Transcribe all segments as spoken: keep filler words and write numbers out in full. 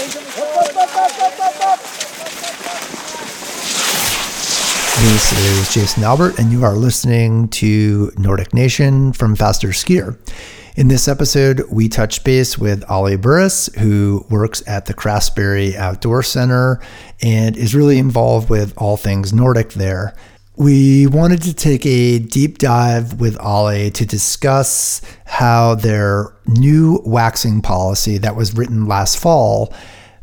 This is Jason Albert, and you are listening to Nordic Nation from Faster Skier. In this episode, we touch base with Ollie Burris, who works at the Craftsbury Outdoor Center and is really involved with all things Nordic there. We wanted to take a deep dive with Ollie to discuss how their new waxing policy that was written last fall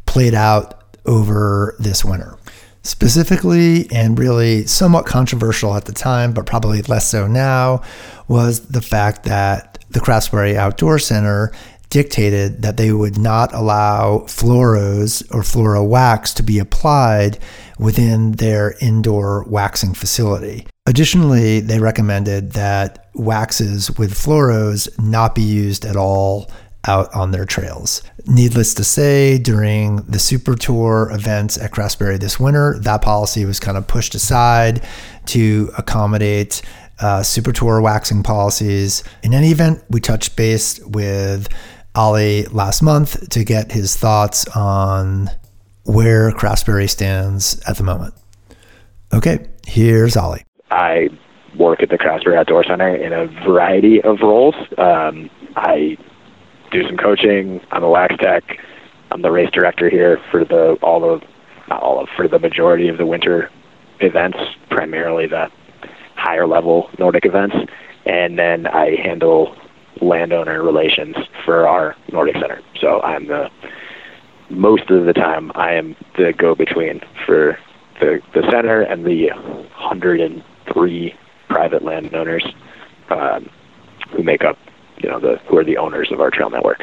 played out over this winter. Specifically, and really somewhat controversial at the time, but probably less so now, was the fact that the Craftsbury Outdoor Center dictated that they would not allow fluoros or fluoro wax to be applied within their indoor waxing facility. Additionally, they recommended that waxes with fluoros not be used at all out on their trails. Needless to say, during the Super Tour events at Craftsbury this winter, that policy was kind of pushed aside to accommodate uh, Super Tour waxing policies. In any event, we touched base with Ollie last month to get his thoughts on where Craftsbury stands at the moment. Okay, here's Ollie. I work at the Craftsbury Outdoor Center in a variety of roles. Um, I do some coaching. I'm a wax tech. I'm the race director here for the all of not all of for the majority of the winter events, primarily the higher level Nordic events, and then I handle landowner relations for our Nordic Center. So I'm the most of the time I am the go-between for the the center and the one hundred three private landowners um, who make up you know, the, who are the owners of our trail network.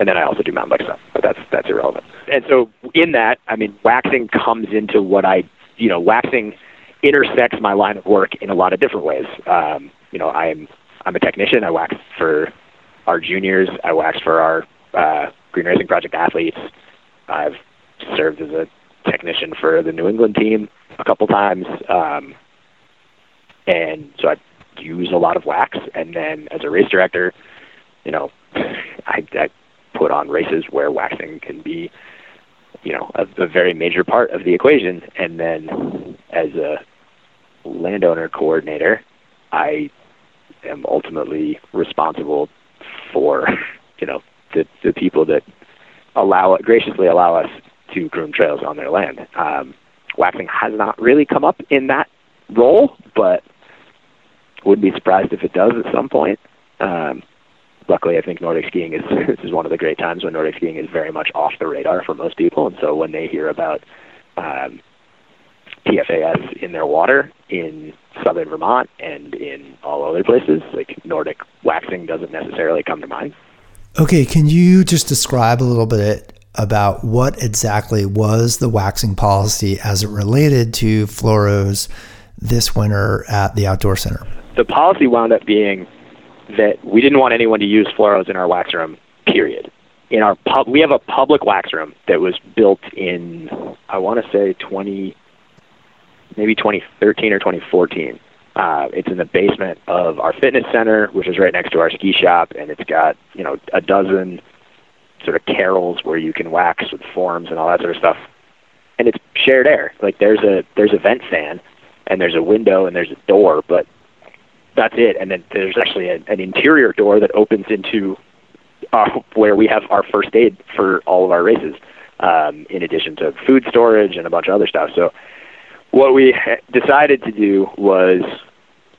And then I also do mountain bike stuff, but that's, that's irrelevant. And so in that, I mean, waxing comes into what I, you know, waxing intersects my line of work in a lot of different ways. Um, you know, I'm, I'm a technician. I wax for our juniors. I wax for our uh, Green Racing Project athletes. I've served as a technician for the New England team a couple times. Um, and so I, use a lot of wax, and then as a race director, you know, I, I put on races where waxing can be, you know, a, a very major part of the equation. And then as a landowner coordinator, I am ultimately responsible for, you know, the, the people that allow graciously allow us to groom trails on their land. Um, waxing has not really come up in that role, but would be surprised if it does at some point. Um, luckily, I think Nordic skiing is this is one of the great times when Nordic skiing is very much off the radar for most people, and so when they hear about um, P F A S in their water in southern Vermont and in all other places, like Nordic waxing doesn't necessarily come to mind. Okay, can you just describe a little bit about what exactly was the waxing policy as it related to fluoros this winter at the Outdoor Center? The policy wound up being that we didn't want anyone to use fluoros in our wax room, period. In our pub, we have a public wax room that was built in, I want to say twenty, maybe twenty thirteen or twenty fourteen. Uh, it's in the basement of our fitness center, which is right next to our ski shop, and it's got, you know, a dozen sort of carrels where you can wax with forms and all that sort of stuff. And it's shared air. Like there's a there's a vent fan, and there's a window and there's a door, but that's it. And then there's actually a, an interior door that opens into uh, where we have our first aid for all of our races, um, in addition to food storage and a bunch of other stuff. So what we decided to do was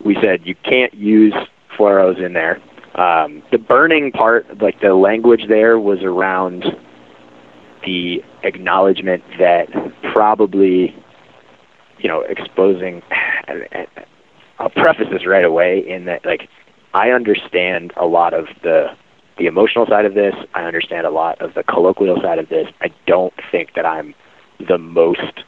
we said you can't use fluoros in there. Um, the burning part, like the language there, was around the acknowledgement that probably, you know, exposing, I'll preface this right away in that, like, I understand a lot of the the emotional side of this. I understand a lot of the colloquial side of this. I don't think that I'm the most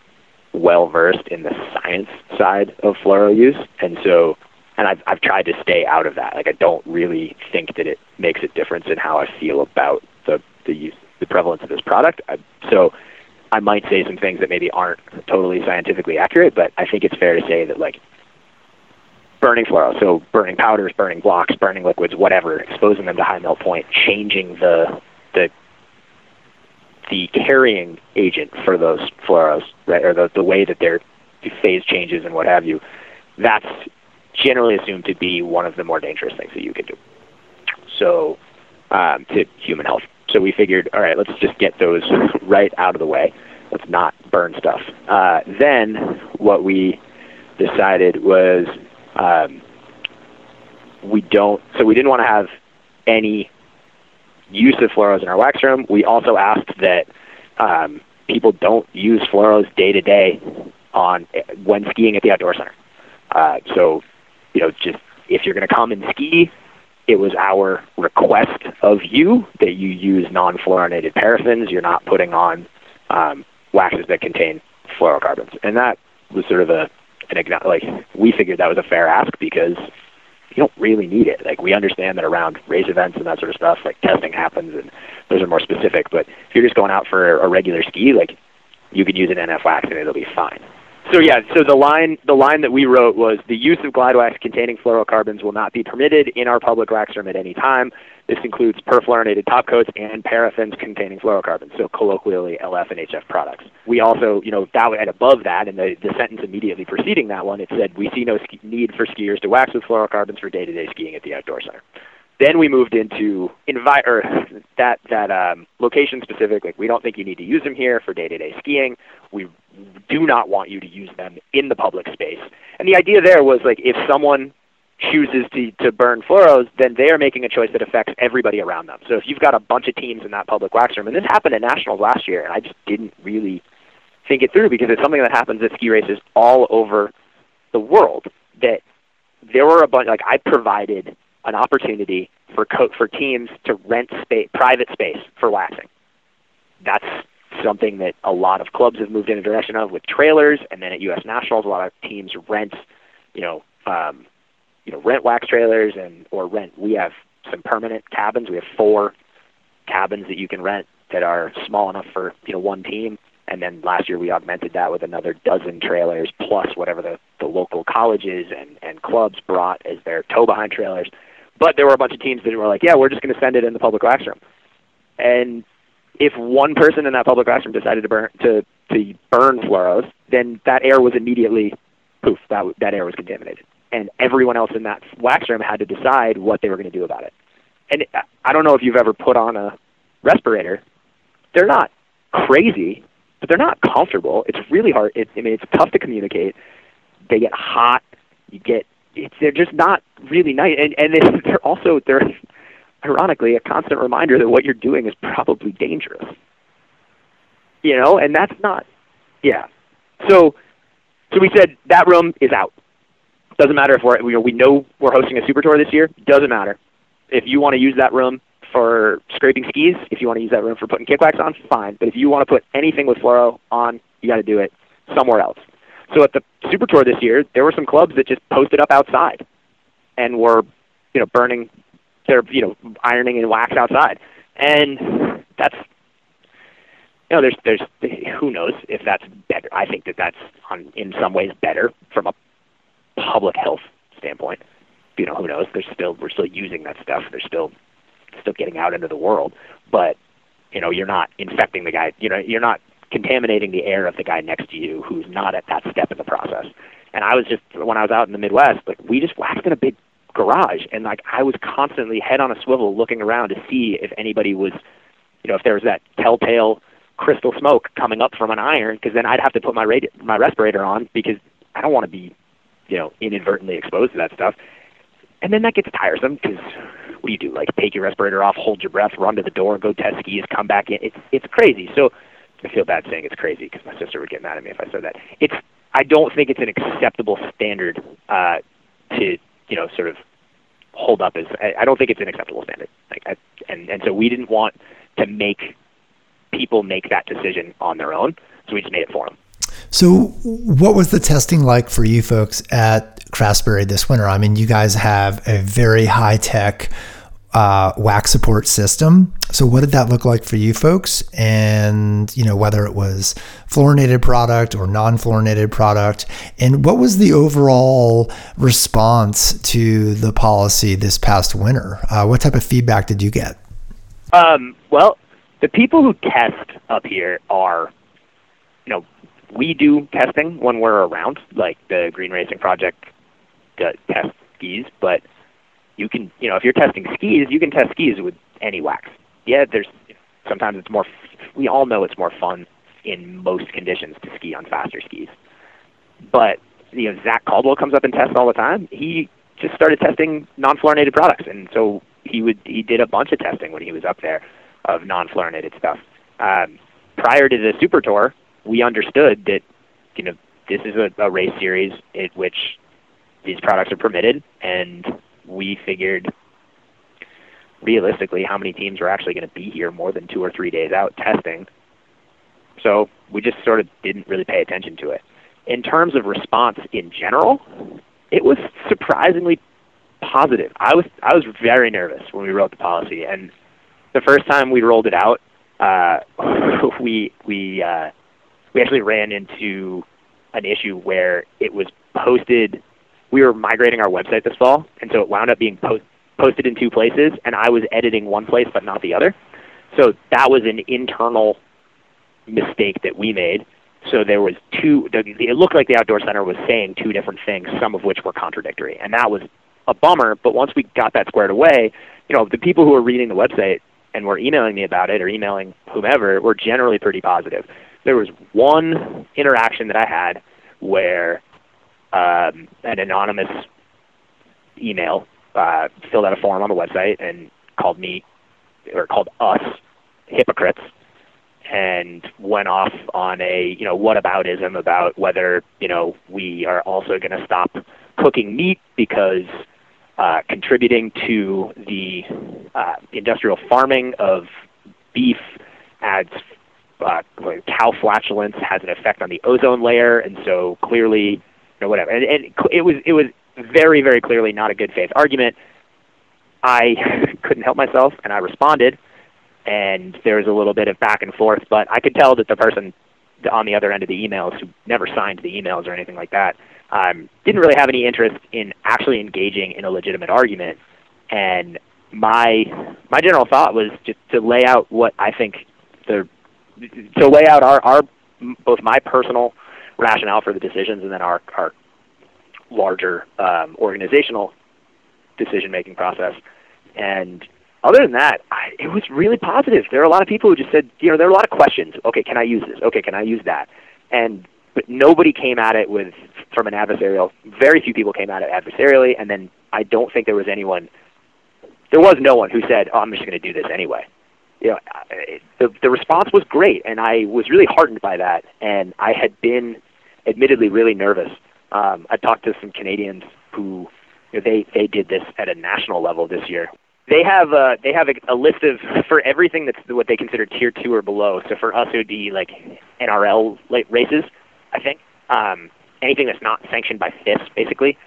well-versed in the science side of fluoro use. And so, and I've, I've tried to stay out of that. Like, I don't really think that it makes a difference in how I feel about the, the use, the prevalence of this product. I, so, I might say some things that maybe aren't totally scientifically accurate, but I think it's fair to say that, like, burning fluoro, so burning powders, burning blocks, burning liquids, whatever, exposing them to high melt point, changing the the the carrying agent for those fluoros, right, or the, the way that their phase changes and what have you, that's generally assumed to be one of the more dangerous things that you can do, so um, to human health. So we figured, all right, let's just get those right out of the way. Let's not burn stuff. Uh, then what we decided was um, we don't, so we didn't want to have any use of fluoros in our wax room. We also asked that um, people don't use fluoros day to day on when skiing at the outdoor center. Uh, so, you know, just if you're going to come and ski, it was our request of you that you use non-fluorinated paraffins. You're not putting on um, waxes that contain fluorocarbons, and that was sort of a an like we figured that was a fair ask because you don't really need it. Like, we understand that around race events and that sort of stuff, like testing happens, and those are more specific. But if you're just going out for a regular ski, like, you can use an N F wax and it'll be fine. So yeah, so the line the line that we wrote was, the use of glide wax containing fluorocarbons will not be permitted in our public wax room at any time. This includes perfluorinated top coats and paraffins containing fluorocarbons, so colloquially L F and H F products. We also, you know, that and above that, and the, the sentence immediately preceding that one, it said, we see no ski need for skiers to wax with fluorocarbons for day-to-day skiing at the outdoor center. Then we moved into envi or that, that um, location-specific, like, we don't think you need to use them here for day-to-day skiing. We do not want you to use them in the public space. And the idea there was, like, if someone chooses to, to burn fluoros, then they are making a choice that affects everybody around them. So if you've got a bunch of teams in that public wax room, and this happened at Nationals last year, and I just didn't really think it through because it's something that happens at ski races all over the world, that there were a bunch, like, I provided an opportunity for co for teams to rent space, private space for waxing. That's something that a lot of clubs have moved in the direction of with trailers, and then at U S Nationals, a lot of teams rent, you know, um, you know, rent wax trailers and or rent. We have some permanent cabins. We have four cabins that you can rent that are small enough for, you know, one team. And then last year we augmented that with another dozen trailers plus whatever the, the local colleges and, and clubs brought as their tow-behind trailers. But there were a bunch of teams that were like, yeah, we're just going to send it in the public wax room. And if one person in that public wax room decided to burn, to, to burn fluoros, then that air was immediately, poof, that, that air was contaminated. And everyone else in that wax room had to decide what they were going to do about it. And I don't know if you've ever put on a respirator. They're not crazy, but they're not comfortable. It's really hard. It, I mean, it's tough to communicate. They get hot. You get. It's, they're just not really nice. And and it's, they're also they're ironically a constant reminder that what you're doing is probably dangerous. You know, and that's not. Yeah. So so we said that room is out. Doesn't matter if we're, we know we're hosting a Super Tour this year. Doesn't matter if you want to use that room for scraping skis, if you want to use that room for putting kick wax on, fine. But if you want to put anything with fluoro on, you got to do it somewhere else. So at the Super Tour this year, there were some clubs that just posted up outside and were, you know, burning their, you know, ironing and wax outside. And that's, you know, there's, there's, who knows if that's better. I think that that's on, in some ways better from a public health standpoint. You know, who knows? There's still, we're still using that stuff. There's still still getting out into the world, but you know, you're not infecting the guy, you know, you're not contaminating the air of the guy next to you who's not at that step in the process. And I was just, when I was out in the Midwest, like, we just waxed in a big garage, and like, I was constantly head on a swivel looking around to see if anybody was, you know, if there was that telltale crystal smoke coming up from an iron, because then I'd have to put my radio, my respirator on, because I don't want to be, you know, inadvertently exposed to that stuff. And then that gets tiresome because what do you do? Like, take your respirator off, hold your breath, run to the door, go test skis, come back in. It's it's crazy. So I feel bad saying it's crazy because my sister would get mad at me if I said that. It's I don't think it's an acceptable standard uh, to, you know, sort of hold up as. I, I don't think it's an acceptable standard. Like, I, and and so we didn't want to make people make that decision on their own. So we just made it for them. So what was the testing like for you folks at Craftsbury this winter? I mean, you guys have a very high-tech uh, wax support system. So what did that look like for you folks? And, you know, whether it was fluorinated product or non-fluorinated product, and what was the overall response to the policy this past winter? Uh, what type of feedback did you get? Um, well, the people who test up here are, you know, we do testing when we're around, like the Green Racing Project tests skis, but you can, you know, if you're testing skis, you can test skis with any wax. Yeah, there's sometimes it's more, we all know it's more fun in most conditions to ski on faster skis. But, you know, Zach Caldwell comes up and tests all the time. He just started testing non-fluorinated products, and so he would he did a bunch of testing when he was up there of non-fluorinated stuff. Um, prior to the Super Tour, we understood that, you know, this is a, a race series in which these products are permitted, and we figured realistically how many teams were actually going to be here more than two or three days out testing. So we just sort of didn't really pay attention to it. In terms of response in general, it was surprisingly positive. I was I was very nervous when we wrote the policy, and the first time we rolled it out, uh, we we uh, we actually ran into an issue where it was posted. We were migrating our website this fall, and so it wound up being post, posted in two places, and I was editing one place but not the other. So that was an internal mistake that we made. So there was two, it looked like the Outdoor Center was saying two different things, some of which were contradictory. And that was a bummer, but once we got that squared away, you know, the people who were reading the website and were emailing me about it or emailing whomever were generally pretty positive. There was one interaction that I had where um, an anonymous email uh, filled out a form on the website and called me, or called us, hypocrites, and went off on a, you know, what aboutism about whether, you know, we are also going to stop cooking meat because uh, contributing to the uh, industrial farming of beef adds uh, cow flatulence has an effect on the ozone layer, and so clearly, you know, whatever. And, and it was it was very very clearly not a good faith argument. I couldn't help myself, and I responded. And there was a little bit of back and forth, but I could tell that the person on the other end of the emails, who never signed the emails or anything like that, um, didn't really have any interest in actually engaging in a legitimate argument. And my my general thought was just to lay out what I think the to lay out our, our both my personal rationale for the decisions and then our our larger um, organizational decision making process. And other than that, I, it was really positive. There were a lot of people who just said, you know, there were a lot of questions. Okay, can I use this? Okay, can I use that? And but nobody came at it with from an adversarial. Very few people came at it adversarially, and then I don't think there was anyone. There was no one who said, "Oh, I'm just going to do this anyway." You know, I, the the response was great, and I was really heartened by that. And I had been, admittedly, really nervous. Um, I talked to some Canadians who, you know, they they did this at a national level this year. They have a, they have a, a list of, for everything that's what they consider tier two or below. So for us, it would be like N R L races, I think. Um, anything that's not sanctioned by F I S, basically,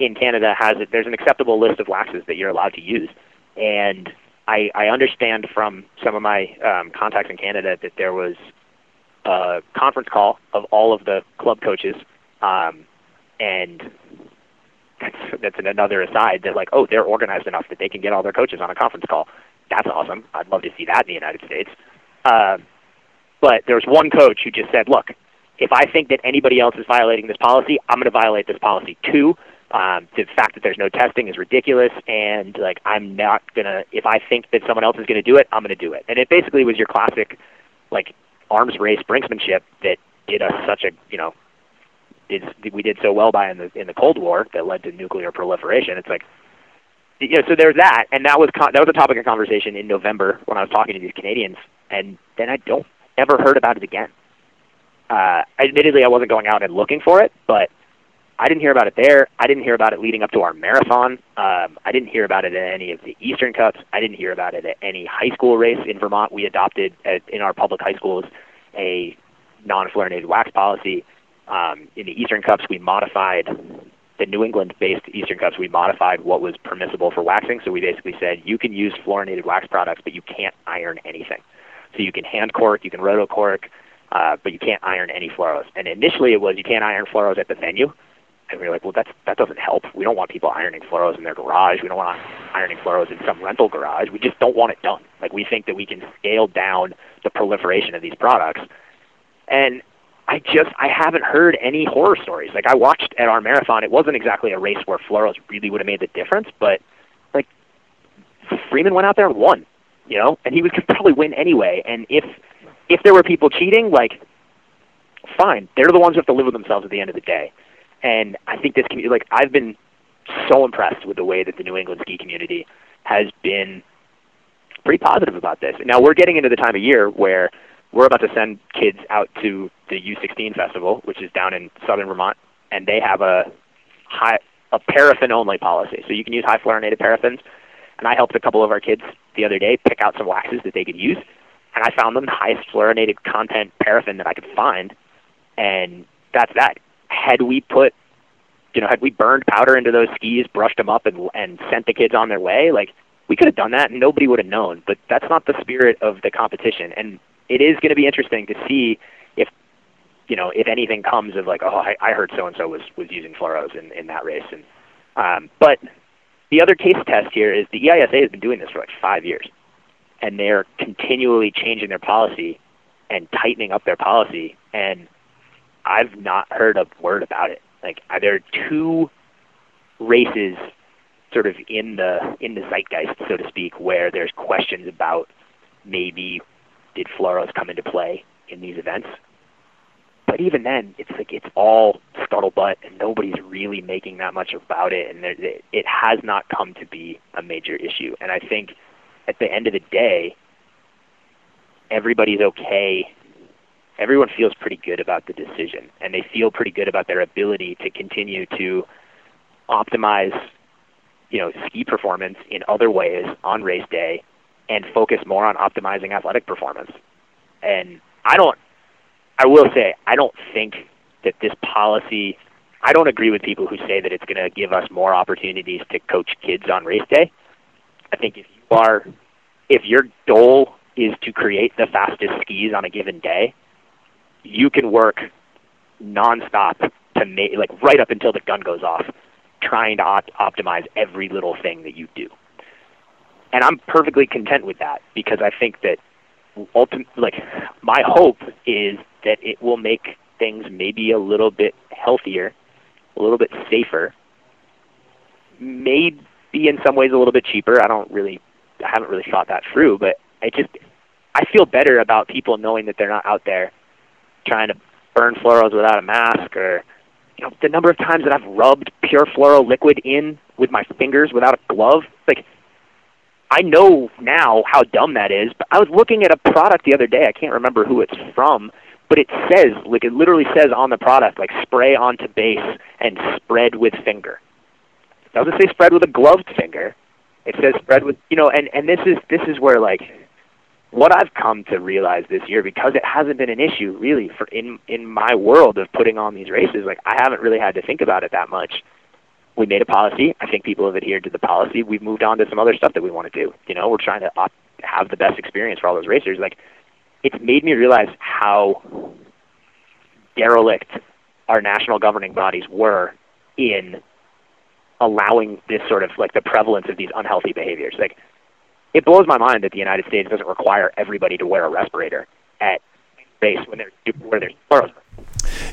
in Canada has it. There's an acceptable list of waxes that you're allowed to use. And I, I understand from some of my um, contacts in Canada that there was a conference call of all of the club coaches, um, and That's, that's another aside that, like, oh, they're organized enough that they can get all their coaches on a conference call. That's awesome. I'd love to see that in the United States. Uh, but there was one coach who just said, look, if I think that anybody else is violating this policy, I'm going to violate this policy too. Um, the fact that there's no testing is ridiculous, and, like, I'm not going to – if I think that someone else is going to do it, I'm going to do it. And it basically was your classic, like, arms race brinksmanship that did us such a, you know, It's, we did so well by in the in the Cold War that led to nuclear proliferation. It's like, you know, so there's that, and that was con- that was a topic of conversation in November when I was talking to these Canadians, and then I don't ever heard about it again. Uh, admittedly, I wasn't going out and looking for it, but I didn't hear about it there. I didn't hear about it leading up to our marathon. Um, I didn't hear about it at any of the Eastern Cups. I didn't hear about it at any high school race in Vermont. We adopted at, in our public high schools a non-fluorinated wax policy. Um, in the Eastern Cups, we modified the New England-based Eastern Cups. We modified what was permissible for waxing, so we basically said you can use fluorinated wax products, but you can't iron anything. So you can hand cork, you can rotocork, uh, but you can't iron any fluoros. And initially, it was you can't iron fluoros at the venue, And we were like, well, that's, that doesn't help. We don't want people ironing fluoros in their garage. We don't want ironing fluoros in some rental garage. We just don't want it done. Like, we think that we can scale down the proliferation of these products. And I just, I haven't heard any horror stories. Like, I watched at our marathon, it wasn't exactly a race where fluoros really would have made the difference, but, like, Freeman went out there and won, you know, and he would, could probably win anyway. And if, if there were people cheating, like, fine, they're the ones who have to live with themselves at the end of the day. And I think this community, like, I've been so impressed with the way that the New England ski community has been pretty positive about this. And now we're getting into the time of year where we're about to send kids out to the U sixteen festival, which is down in southern Vermont, and they have a high, a paraffin-only policy. So you can use high fluorinated paraffins. And I helped a couple of our kids the other day pick out some waxes that they could use, and I found them the highest fluorinated content paraffin that I could find, and that's that. Had we put, you know, had we burned powder into those skis, brushed them up, and and sent the kids on their way, like, we could have done that, and nobody would have known. But that's not the spirit of the competition. And it is going to be interesting to see if, you know, if anything comes of like, oh, I, I heard so-and-so was, was using fluoros in, in that race. And um, but the other case test here is the E I S A has been doing this for like five years, and they're continually changing their policy and tightening up their policy, and I've not heard a word about it. Like, there are two races sort of in the in the zeitgeist, so to speak, where there's questions about maybe did fluoros come into play in these events. But even then, it's like it's all scuttlebutt, and nobody's really making that much about it, and there, it has not come to be a major issue. And I think at the end of the day, everybody's okay. Everyone feels pretty good about the decision, and they feel pretty good about their ability to continue to optimize, you know, ski performance in other ways on race day and focus more on optimizing athletic performance. And I don't, I will say, I don't think that this policy, I don't agree with people who say that it's going to give us more opportunities to coach kids on race day. I think if you are, if your goal is to create the fastest skis on a given day, you can work nonstop to make, like, right up until the gun goes off, trying to op- optimize every little thing that you do. And I'm perfectly content with that, because I think that ultimately, like, my hope is that it will make things maybe a little bit healthier, a little bit safer, maybe in some ways a little bit cheaper. I don't really, I haven't really thought that through, but I just, I feel better about people knowing that they're not out there trying to burn fluoros without a mask, or, you know, the number of times that I've rubbed pure fluoro liquid in with my fingers without a glove. Like, I know now how dumb that is, but I was looking at a product the other day, I can't remember who it's from, but it says, like, it literally says on the product, like, spray onto base and spread with finger. It doesn't say spread with a gloved finger. It says spread with, you know, and, and this is this is where, like, what I've come to realize this year, because it hasn't been an issue really for in in my world of putting on these races, like, I haven't really had to think about it that much. We made a policy. I think people have adhered to the policy. We've moved on to some other stuff that we want to do. You know, we're trying to op- have the best experience for all those racers. Like, it's made me realize how derelict our national governing bodies were in allowing this sort of, like, the prevalence of these unhealthy behaviors. Like, it blows my mind that the United States doesn't require everybody to wear a respirator at base when they're where they're fluoros.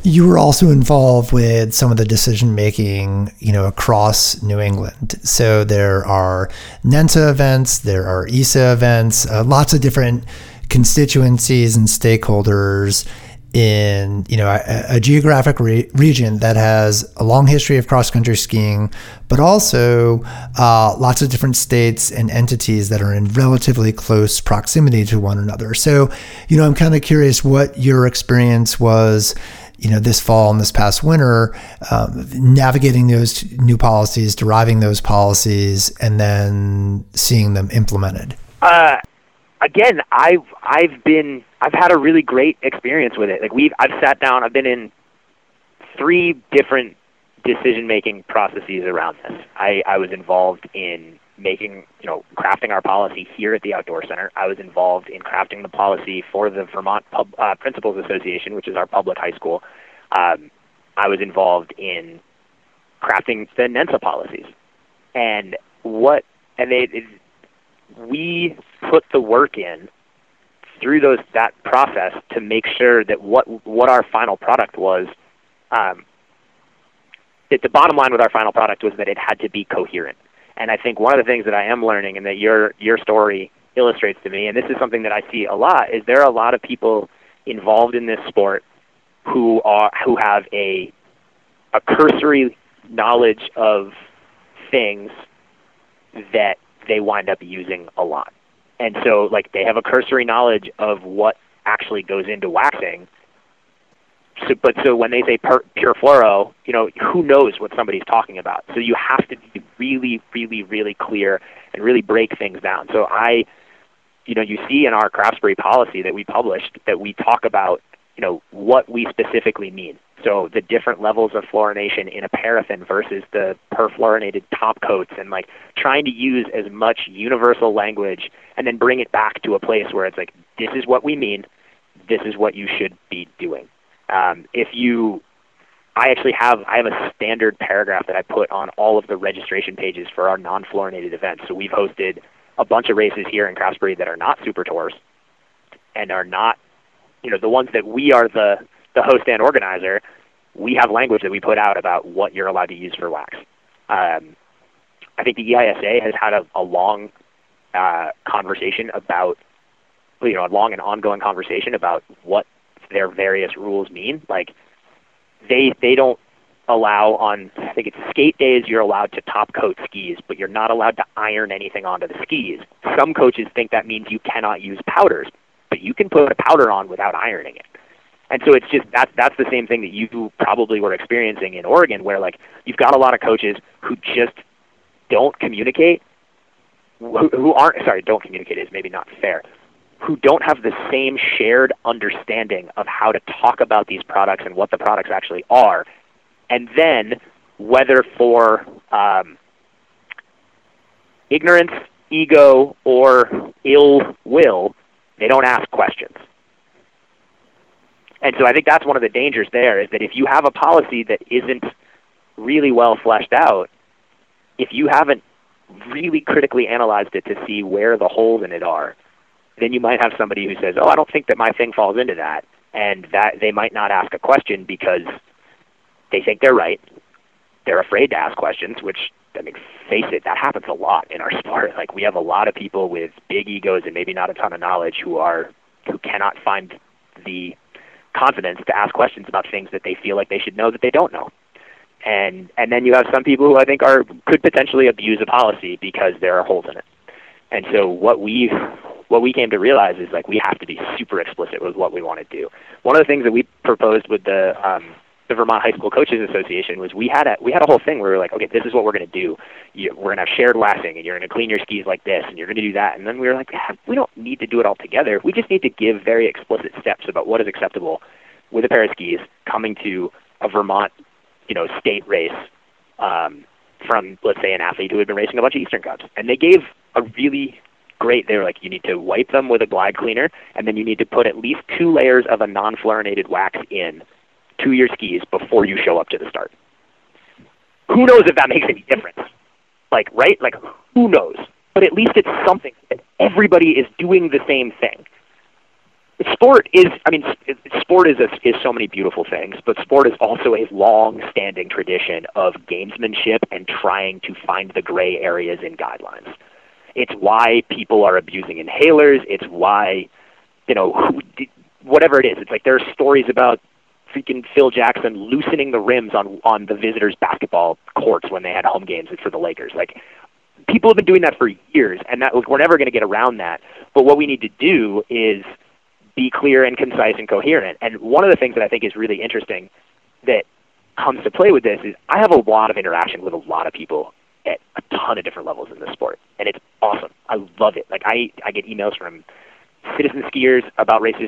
You were also involved with some of the decision making, you know, across New England. So there are NENSA events, there are E S A events, uh, lots of different constituencies and stakeholders in, you know, a, a geographic re- region that has a long history of cross-country skiing, but also uh, lots of different states and entities that are in relatively close proximity to one another. So, you know, I'm kind of curious what your experience was, you know, this fall and this past winter, um, navigating those new policies, deriving those policies, and then seeing them implemented. Uh, Again, I've I've been I've had a really great experience with it. Like we've I've sat down. I've been in three different decision-making processes around this. I, I was involved in making you know crafting our policy here at the Outdoor Center. I was involved in crafting the policy for the Vermont Pub uh, Principals Association, which is our public high school. Um, I was involved in crafting the NENSA policies. And what and it, it, we put the work in through those that process to make sure that what what our final product was. Um, that the bottom line with our final product was that it had to be coherent. And I think one of the things that I am learning, and that your your story illustrates to me, and this is something that I see a lot, is there are a lot of people involved in this sport who are who have a a cursory knowledge of things that they wind up using a lot. And so like they have a cursory knowledge of what actually goes into waxing. So, but so when they say per, pure fluoro, you know, who knows what somebody's talking about? So you have to be really, really, really clear and really break things down. So I, you know, you see in our Craftsbury policy that we published that we talk about, you know, what we specifically mean. So the different levels of fluorination in a paraffin versus the perfluorinated top coats, and like trying to use as much universal language and then bring it back to a place where it's like, this is what we mean, this is what you should be doing. Um, if you, I actually have, I have a standard paragraph that I put on all of the registration pages for our non-fluorinated events. So we've hosted a bunch of races here in Craftsbury that are not Super Tours and are not, you know, the ones that we are the, the host and organizer, we have language that we put out about what you're allowed to use for wax. Um, I think the E I S A has had a, a long uh, conversation about, you know, a long and ongoing conversation about what their various rules mean. Like they they don't allow on, I think it's skate days, you're allowed to top coat skis, but you're not allowed to iron anything onto the skis. Some coaches think that means you cannot use powders, but you can put a powder on without ironing it. And so it's just that that's the same thing that you probably were experiencing in Oregon, where like you've got a lot of coaches who just don't communicate, who, who aren't sorry don't communicate is maybe not fair, who don't have the same shared understanding of how to talk about these products and what the products actually are. And then whether for um, ignorance, ego, or ill will, they don't ask questions. And so I think that's one of the dangers there, is that if you have a policy that isn't really well fleshed out, if you haven't really critically analyzed it to see where the holes in it are, then you might have somebody who says, oh, I don't think that my thing falls into that, and that they might not ask a question because they think they're right. They're afraid to ask questions, which, I mean, face it, that happens a lot in our sport. Like we have a lot of people with big egos and maybe not a ton of knowledge who are who cannot find the confidence to ask questions about things that they feel like they should know that they don't know. And and then you have some people who I think are could potentially abuse a policy because there are holes in it. And so what we what we came to realize is like we have to be super explicit with what we want to do. One of the things that we proposed with the um, the Vermont High School Coaches Association was we had a we had a whole thing where we were like, okay, this is what we're going to do. You, we're going to have shared waxing, and you're going to clean your skis like this, and you're going to do that. And then we were like, yeah, we don't need to do it all together. We just need to give very explicit steps about what is acceptable with a pair of skis coming to a Vermont, you know, state race um, from, let's say, an athlete who had been racing a bunch of Eastern Cups. And they gave a really great, they were like, you need to wipe them with a glide cleaner, and then you need to put at least two layers of a non-fluorinated wax in to your skis before you show up to the start. Who knows if that makes any difference? Like, right? Like, who knows? But at least it's something that everybody is doing the same thing. Sport is, I mean, sport is, a, is so many beautiful things, but sport is also a long-standing tradition of gamesmanship and trying to find the gray areas in guidelines. It's why people are abusing inhalers. It's why, you know, who did, whatever it is. It's like there are stories about freaking Phil Jackson loosening the rims on on the visitors' basketball courts when they had home games for the Lakers. Like people have been doing that for years, and that we're never going to get around that. But what we need to do is be clear and concise and coherent. And one of the things that I think is really interesting that comes to play with this is I have a lot of interaction with a lot of people at a ton of different levels in this sport, and it's awesome. I love it. Like I, I get emails from citizen skiers about races.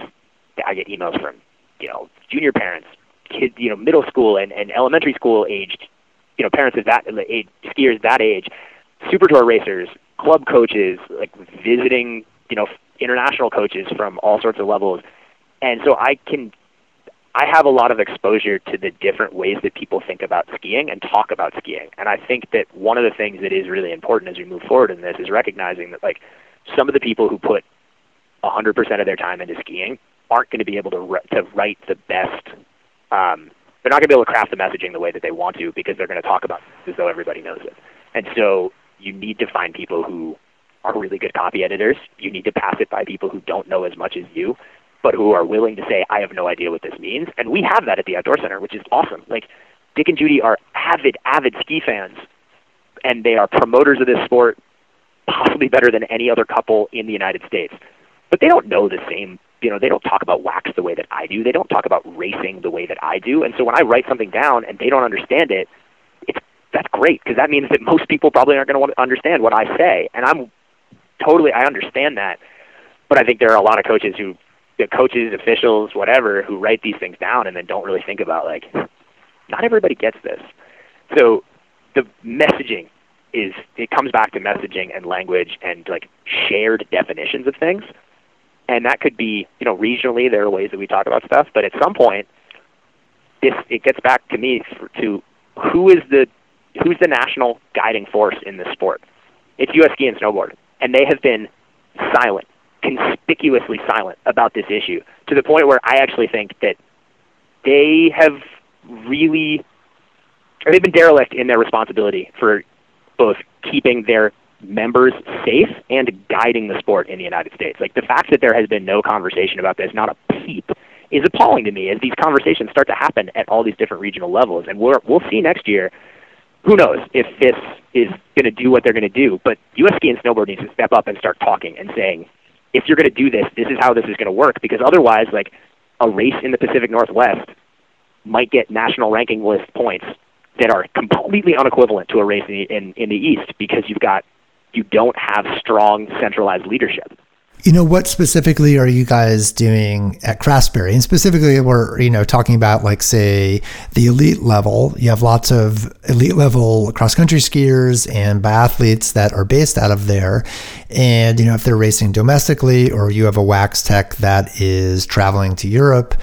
I get emails from, you know, junior parents, kids, you know, middle school and, and elementary school aged, you know, parents of that age, skiers that age, Super Tour racers, club coaches, like visiting, you know, international coaches from all sorts of levels. And so I can I have a lot of exposure to the different ways that people think about skiing and talk about skiing. And I think that one of the things that is really important as we move forward in this is recognizing that, like, some of the people who put one hundred percent of their time into skiing aren't going to be able to, re- to write the best um, – they're not going to be able to craft the messaging the way that they want to, because they're going to talk about it as though everybody knows it. And so you need to find people who are really good copy editors. You need to pass it by people who don't know as much as you, but who are willing to say, I have no idea what this means. And we have that at the Outdoor Center, which is awesome. Like, Dick and Judy are avid, avid ski fans, and they are promoters of this sport, possibly better than any other couple in the United States. But they don't know the same, you know, they don't talk about wax the way that I do. They don't talk about racing the way that I do. And so when I write something down and they don't understand it, it's that's great, because that means that most people probably aren't going to want to understand what I say. And I'm totally, I understand that. But I think there are a lot of coaches who, the coaches, officials, whatever, who write these things down and then don't really think about, like, not everybody gets this. So the messaging is, it comes back to messaging and language and, like, shared definitions of things. And that could be, you know, regionally there are ways that we talk about stuff, but at some point this, it gets back to me to who is the, who's the national guiding force in this sport? It's U S Ski and Snowboard, and they have been silent, conspicuously silent about this issue, to the point where I actually think that they have really, or they've been derelict in their responsibility for both keeping their members safe and guiding the sport in the United States. Like, the fact that there has been no conversation about this, not a peep, is appalling to me as these conversations start to happen at all these different regional levels. And we're, we'll see next year, who knows if this is going to do what they're going to do, but U S Ski and Snowboard needs to step up and start talking and saying, if you're going to do this, this is how this is going to work, because otherwise, like, a race in the Pacific Northwest might get national ranking list points that are completely unequivalent to a race in the, in, in the East, because you've got, you don't have strong centralized leadership. You know, what specifically are you guys doing at Craftsbury? And specifically, we're, you know, talking about, like, say, the elite level. You have lots of elite level cross-country skiers and biathletes that are based out of there. And, you know, if they're racing domestically, or you have a wax tech that is traveling to Europe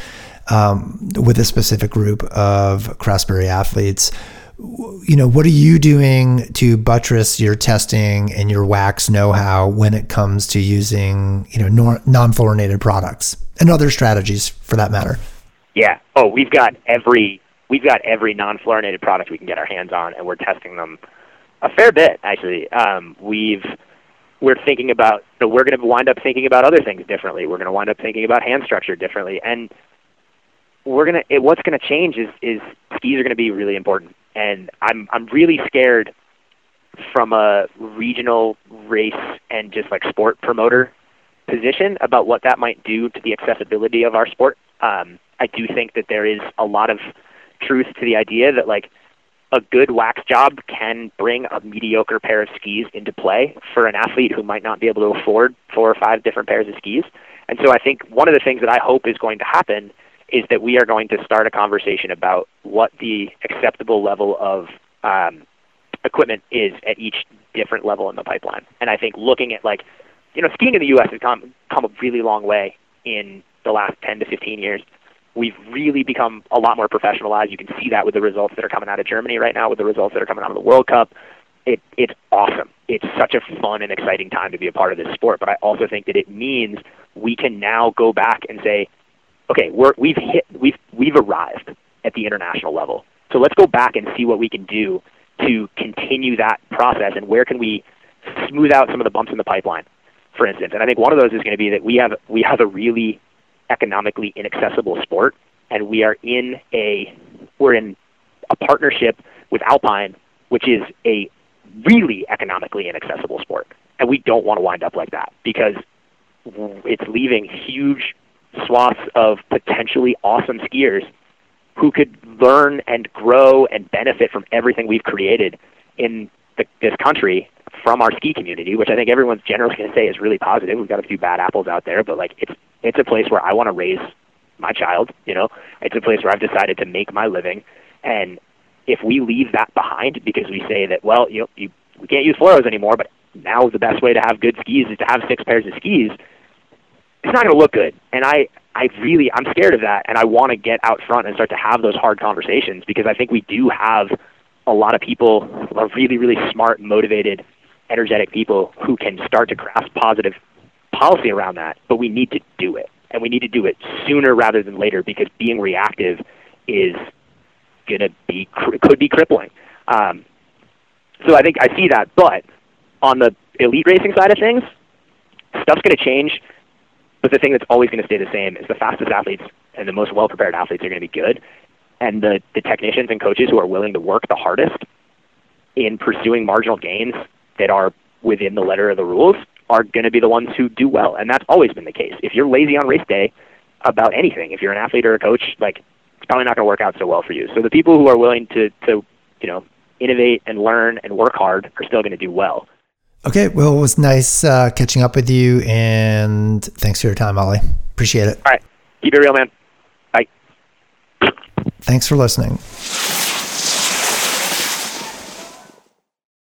um, with a specific group of Craftsbury athletes, you know, what are you doing to buttress your testing and your wax know-how when it comes to using, you know, non-fluorinated products and other strategies for that matter? Yeah. Oh, we've got every, we've got every non-fluorinated product we can get our hands on, and we're testing them a fair bit, actually. Um, we've, we're thinking about, so we're going to wind up thinking about other things differently. We're going to wind up thinking about hand structure differently. And we're going to, what's going to change is, is skis are going to be really important. And I'm I'm really scared from a regional race and just, like, sport promoter position about what that might do to the accessibility of our sport. Um, I do think that there is a lot of truth to the idea that, like, a good wax job can bring a mediocre pair of skis into play for an athlete who might not be able to afford four or five different pairs of skis. And so I think one of the things that I hope is going to happen is that we are going to start a conversation about what the acceptable level of um, equipment is at each different level in the pipeline. And I think looking at, like, you know, skiing in the U S has come, come a really long way in the last ten to fifteen years. We've really become a lot more professionalized. You can see that with the results that are coming out of Germany right now, with the results that are coming out of the World Cup. It, it's awesome. It's such a fun and exciting time to be a part of this sport. But I also think that it means we can now go back and say, okay, we're, we've hit, we've we've arrived at the international level. So let's go back and see what we can do to continue that process, and where can we smooth out some of the bumps in the pipeline, for instance. And I think one of those is going to be that we have we have a really economically inaccessible sport, and we are in a we're in a partnership with Alpine, which is a really economically inaccessible sport, and we don't want to wind up like that, because it's leaving huge swaths of potentially awesome skiers who could learn and grow and benefit from everything we've created in the, this country from our ski community, which I think everyone's generally going to say is really positive. We've got a few bad apples out there, but, like, it's it's a place where I want to raise my child. You know, it's a place where I've decided to make my living. And if we leave that behind because we say that, well, you know, you, we can't use fluoros anymore, but now the best way to have good skis is to have six pairs of skis, it's not going to look good. And I, I really, I'm scared of that, and I want to get out front and start to have those hard conversations, because I think we do have a lot of people, a lot of really, really smart, motivated, energetic people who can start to craft positive policy around that, but we need to do it, and we need to do it sooner rather than later, because being reactive is going to be, could be crippling. Um, so I think I see that, but on the elite racing side of things, stuff's going to change. But the thing that's always going to stay the same is the fastest athletes and the most well-prepared athletes are going to be good. And the, the technicians and coaches who are willing to work the hardest in pursuing marginal gains that are within the letter of the rules are going to be the ones who do well. And that's always been the case. If you're lazy on race day about anything, if you're an athlete or a coach, like, it's probably not going to work out so well for you. So the people who are willing to, to you know, innovate and learn and work hard are still going to do well. Okay, well, it was nice uh, catching up with you, and thanks for your time, Ollie. Appreciate it. All right. Keep it real, man. Bye. Thanks for listening.